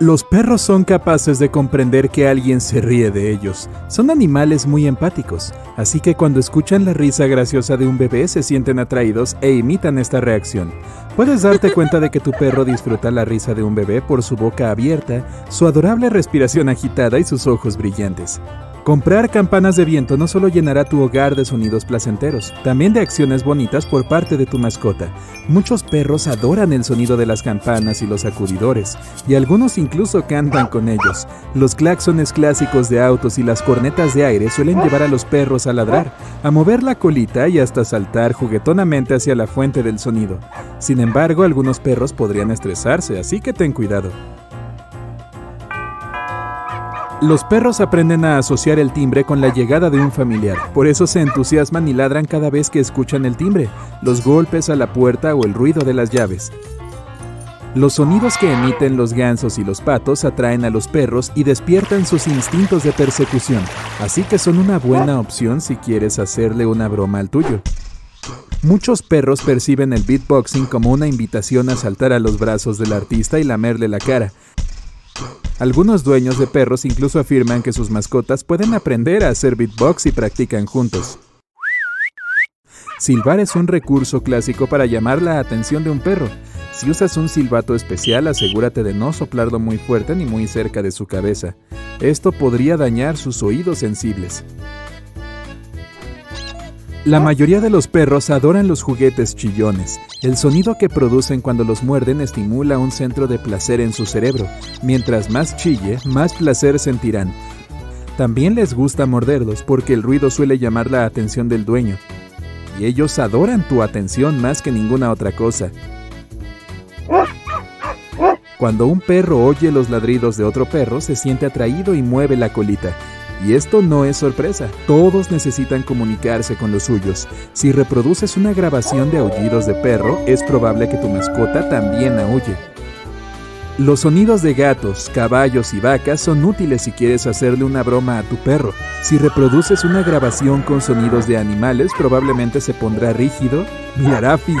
Los perros son capaces de comprender que alguien se ríe de ellos. Son animales muy empáticos, así que cuando escuchan la risa graciosa de un bebé se sienten atraídos e imitan esta reacción. Puedes darte cuenta de que tu perro disfruta la risa de un bebé por su boca abierta, su adorable respiración agitada y sus ojos brillantes. Comprar campanas de viento no solo llenará tu hogar de sonidos placenteros, también de acciones bonitas por parte de tu mascota. Muchos perros adoran el sonido de las campanas y los sacudidores, y algunos incluso cantan con ellos. Los claxones clásicos de autos y las cornetas de aire suelen llevar a los perros a ladrar, a mover la colita y hasta saltar juguetonamente hacia la fuente del sonido. Sin embargo, algunos perros podrían estresarse, así que ten cuidado. Los perros aprenden a asociar el timbre con la llegada de un familiar, por eso se entusiasman y ladran cada vez que escuchan el timbre, los golpes a la puerta o el ruido de las llaves. Los sonidos que emiten los gansos y los patos atraen a los perros y despiertan sus instintos de persecución, así que son una buena opción si quieres hacerle una broma al tuyo. Muchos perros perciben el beatboxing como una invitación a saltar a los brazos del artista y lamerle la cara. Algunos dueños de perros incluso afirman que sus mascotas pueden aprender a hacer beatbox si practican juntos. Silbar es un recurso clásico para llamar la atención de un perro. Si usas un silbato especial, asegúrate de no soplarlo muy fuerte ni muy cerca de su cabeza. Esto podría dañar sus oídos sensibles. La mayoría de los perros adoran los juguetes chillones. El sonido que producen cuando los muerden estimula un centro de placer en su cerebro. Mientras más chille, más placer sentirán. También les gusta morderlos porque el ruido suele llamar la atención del dueño. Y ellos adoran tu atención más que ninguna otra cosa. Cuando un perro oye los ladridos de otro perro, se siente atraído y mueve la colita. Y esto no es sorpresa, todos necesitan comunicarse con los suyos. Si reproduces una grabación de aullidos de perro, es probable que tu mascota también aúlle. Los sonidos de gatos, caballos y vacas son útiles si quieres hacerle una broma a tu perro. Si reproduces una grabación con sonidos de animales, probablemente se pondrá rígido, mirará fijo.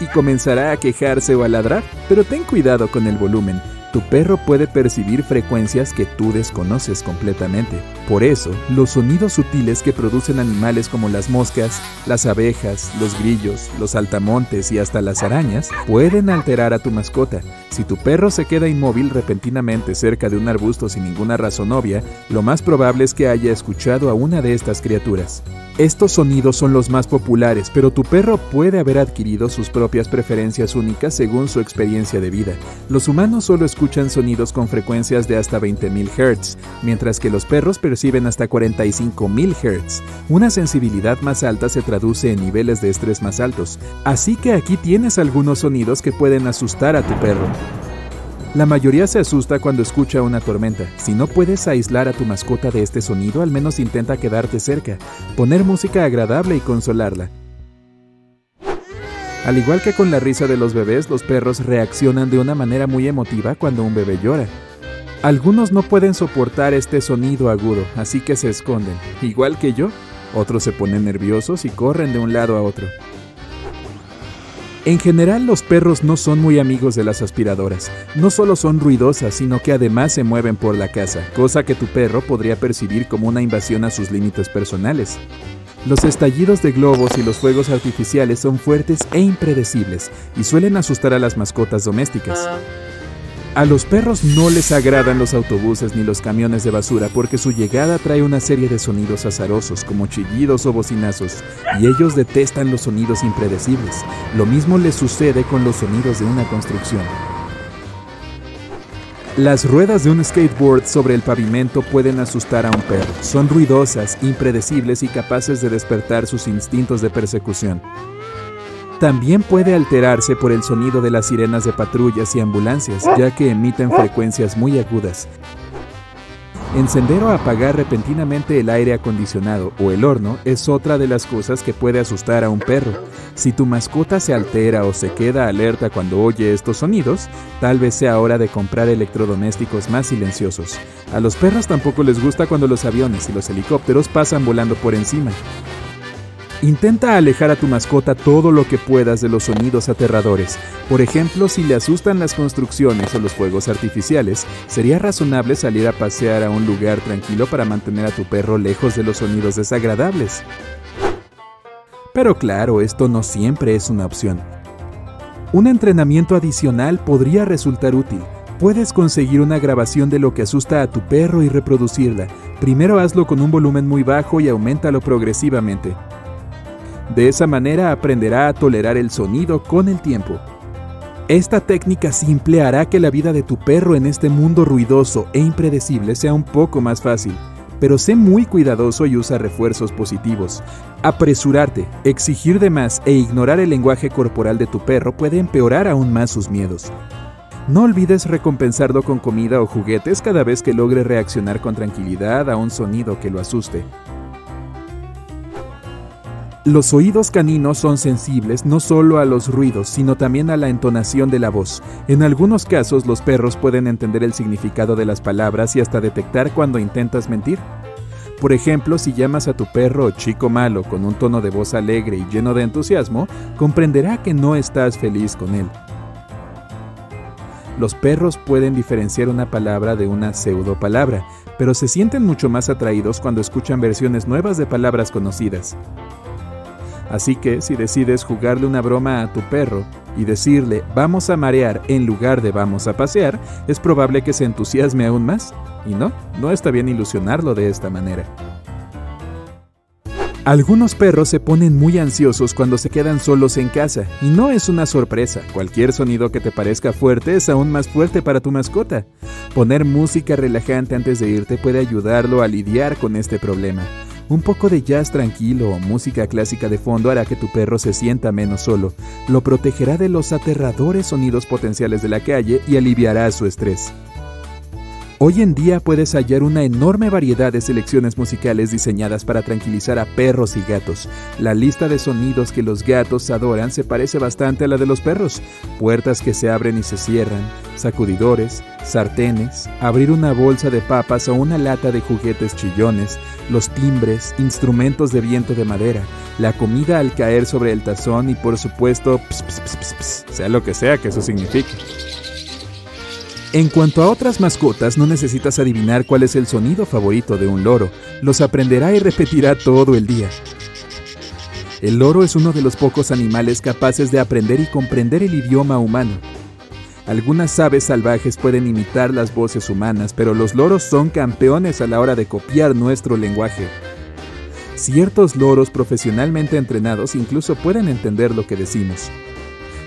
Y comenzará a quejarse o a ladrar, pero ten cuidado con el volumen. Tu perro puede percibir frecuencias que tú desconoces completamente. Por eso, los sonidos sutiles que producen animales como las moscas, las abejas, los grillos, los saltamontes y hasta las arañas pueden alterar a tu mascota. Si tu perro se queda inmóvil repentinamente cerca de un arbusto sin ninguna razón obvia, lo más probable es que haya escuchado a una de estas criaturas. Estos sonidos son los más populares, pero tu perro puede haber adquirido sus propias preferencias únicas según su experiencia de vida. Los humanos solo escuchan sonidos con frecuencias de hasta 20,000 Hz, mientras que los perros perciben hasta 45,000 Hz. Una sensibilidad más alta se traduce en niveles de estrés más altos, así que aquí tienes algunos sonidos que pueden asustar a tu perro. La mayoría se asusta cuando escucha una tormenta. Si no puedes aislar a tu mascota de este sonido, al menos intenta quedarte cerca, poner música agradable y consolarla. Al igual que con la risa de los bebés, los perros reaccionan de una manera muy emotiva cuando un bebé llora. Algunos no pueden soportar este sonido agudo, así que se esconden, igual que yo. Otros se ponen nerviosos y corren de un lado a otro. En general, los perros no son muy amigos de las aspiradoras. No solo son ruidosas, sino que además se mueven por la casa, cosa que tu perro podría percibir como una invasión a sus límites personales. Los estallidos de globos y los fuegos artificiales son fuertes e impredecibles y suelen asustar a las mascotas domésticas. A los perros no les agradan los autobuses ni los camiones de basura porque su llegada trae una serie de sonidos azarosos como chillidos o bocinazos, y ellos detestan los sonidos impredecibles. Lo mismo les sucede con los sonidos de una construcción. Las ruedas de un skateboard sobre el pavimento pueden asustar a un perro. Son ruidosas, impredecibles y capaces de despertar sus instintos de persecución. También puede alterarse por el sonido de las sirenas de patrullas y ambulancias, ya que emiten frecuencias muy agudas. Encender o apagar repentinamente el aire acondicionado o el horno es otra de las cosas que puede asustar a un perro. Si tu mascota se altera o se queda alerta cuando oye estos sonidos, tal vez sea hora de comprar electrodomésticos más silenciosos. A los perros tampoco les gusta cuando los aviones y los helicópteros pasan volando por encima. Intenta alejar a tu mascota todo lo que puedas de los sonidos aterradores. Por ejemplo, si le asustan las construcciones o los fuegos artificiales, sería razonable salir a pasear a un lugar tranquilo para mantener a tu perro lejos de los sonidos desagradables. Pero claro, esto no siempre es una opción. Un entrenamiento adicional podría resultar útil. Puedes conseguir una grabación de lo que asusta a tu perro y reproducirla. Primero hazlo con un volumen muy bajo y auméntalo progresivamente. De esa manera aprenderá a tolerar el sonido con el tiempo. Esta técnica simple hará que la vida de tu perro en este mundo ruidoso e impredecible sea un poco más fácil, pero sé muy cuidadoso y usa refuerzos positivos. Apresurarte, exigir de más e ignorar el lenguaje corporal de tu perro puede empeorar aún más sus miedos. No olvides recompensarlo con comida o juguetes cada vez que logre reaccionar con tranquilidad a un sonido que lo asuste. Los oídos caninos son sensibles no solo a los ruidos, sino también a la entonación de la voz. En algunos casos, los perros pueden entender el significado de las palabras y hasta detectar cuando intentas mentir. Por ejemplo, si llamas a tu perro chico malo con un tono de voz alegre y lleno de entusiasmo, comprenderá que no estás feliz con él. Los perros pueden diferenciar una palabra de una pseudopalabra, pero se sienten mucho más atraídos cuando escuchan versiones nuevas de palabras conocidas. Así que, si decides jugarle una broma a tu perro y decirle vamos a marear en lugar de vamos a pasear, es probable que se entusiasme aún más. Y no está bien ilusionarlo de esta manera. Algunos perros se ponen muy ansiosos cuando se quedan solos en casa, y no es una sorpresa. Cualquier sonido que te parezca fuerte es aún más fuerte para tu mascota. Poner música relajante antes de irte puede ayudarlo a lidiar con este problema. Un poco de jazz tranquilo o música clásica de fondo hará que tu perro se sienta menos solo. Lo protegerá de los aterradores sonidos potenciales de la calle y aliviará su estrés. Hoy en día puedes hallar una enorme variedad de selecciones musicales diseñadas para tranquilizar a perros y gatos. La lista de sonidos que los gatos adoran se parece bastante a la de los perros. Puertas que se abren y se cierran, sacudidores, sartenes, abrir una bolsa de papas o una lata de juguetes chillones, los timbres, instrumentos de viento de madera, la comida al caer sobre el tazón y por supuesto, ps, ps, ps, ps, ps, sea lo que sea que eso signifique. En cuanto a otras mascotas, no necesitas adivinar cuál es el sonido favorito de un loro. Los aprenderá y repetirá todo el día. El loro es uno de los pocos animales capaces de aprender y comprender el idioma humano. Algunas aves salvajes pueden imitar las voces humanas, pero los loros son campeones a la hora de copiar nuestro lenguaje. Ciertos loros profesionalmente entrenados incluso pueden entender lo que decimos.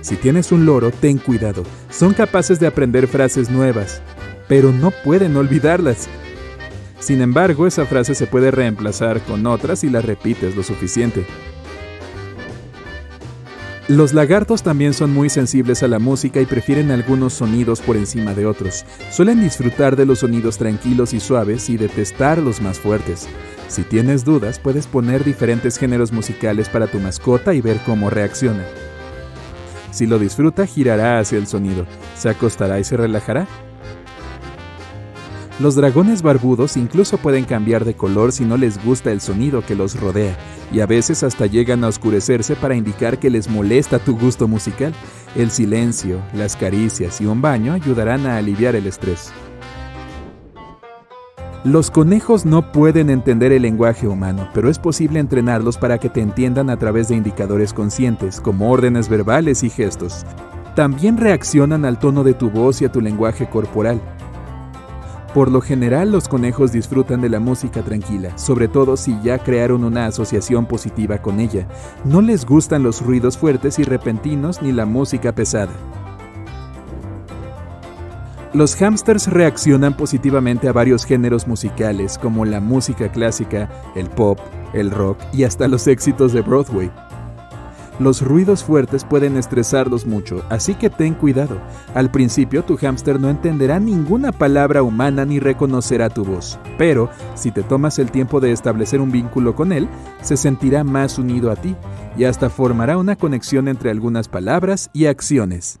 Si tienes un loro, ten cuidado. Son capaces de aprender frases nuevas, pero no pueden olvidarlas. Sin embargo, esa frase se puede reemplazar con otra si la repites lo suficiente. Los lagartos también son muy sensibles a la música y prefieren algunos sonidos por encima de otros. Suelen disfrutar de los sonidos tranquilos y suaves y detestar los más fuertes. Si tienes dudas, puedes poner diferentes géneros musicales para tu mascota y ver cómo reacciona. Si lo disfruta, girará hacia el sonido, se acostará y se relajará. Los dragones barbudos incluso pueden cambiar de color si no les gusta el sonido que los rodea, y a veces hasta llegan a oscurecerse para indicar que les molesta tu gusto musical. El silencio, las caricias y un baño ayudarán a aliviar el estrés. Los conejos no pueden entender el lenguaje humano, pero es posible entrenarlos para que te entiendan a través de indicadores conscientes, como órdenes verbales y gestos. también reaccionan al tono de tu voz y a tu lenguaje corporal. Por lo general, los conejos disfrutan de la música tranquila, sobre todo si ya crearon una asociación positiva con ella. No les gustan los ruidos fuertes y repentinos ni la música pesada. Los hámsters reaccionan positivamente a varios géneros musicales, como la música clásica, el pop, el rock y hasta los éxitos de Broadway. Los ruidos fuertes pueden estresarlos mucho, así que ten cuidado. Al principio tu hámster no entenderá ninguna palabra humana ni reconocerá tu voz, pero si te tomas el tiempo de establecer un vínculo con él, se sentirá más unido a ti y hasta formará una conexión entre algunas palabras y acciones.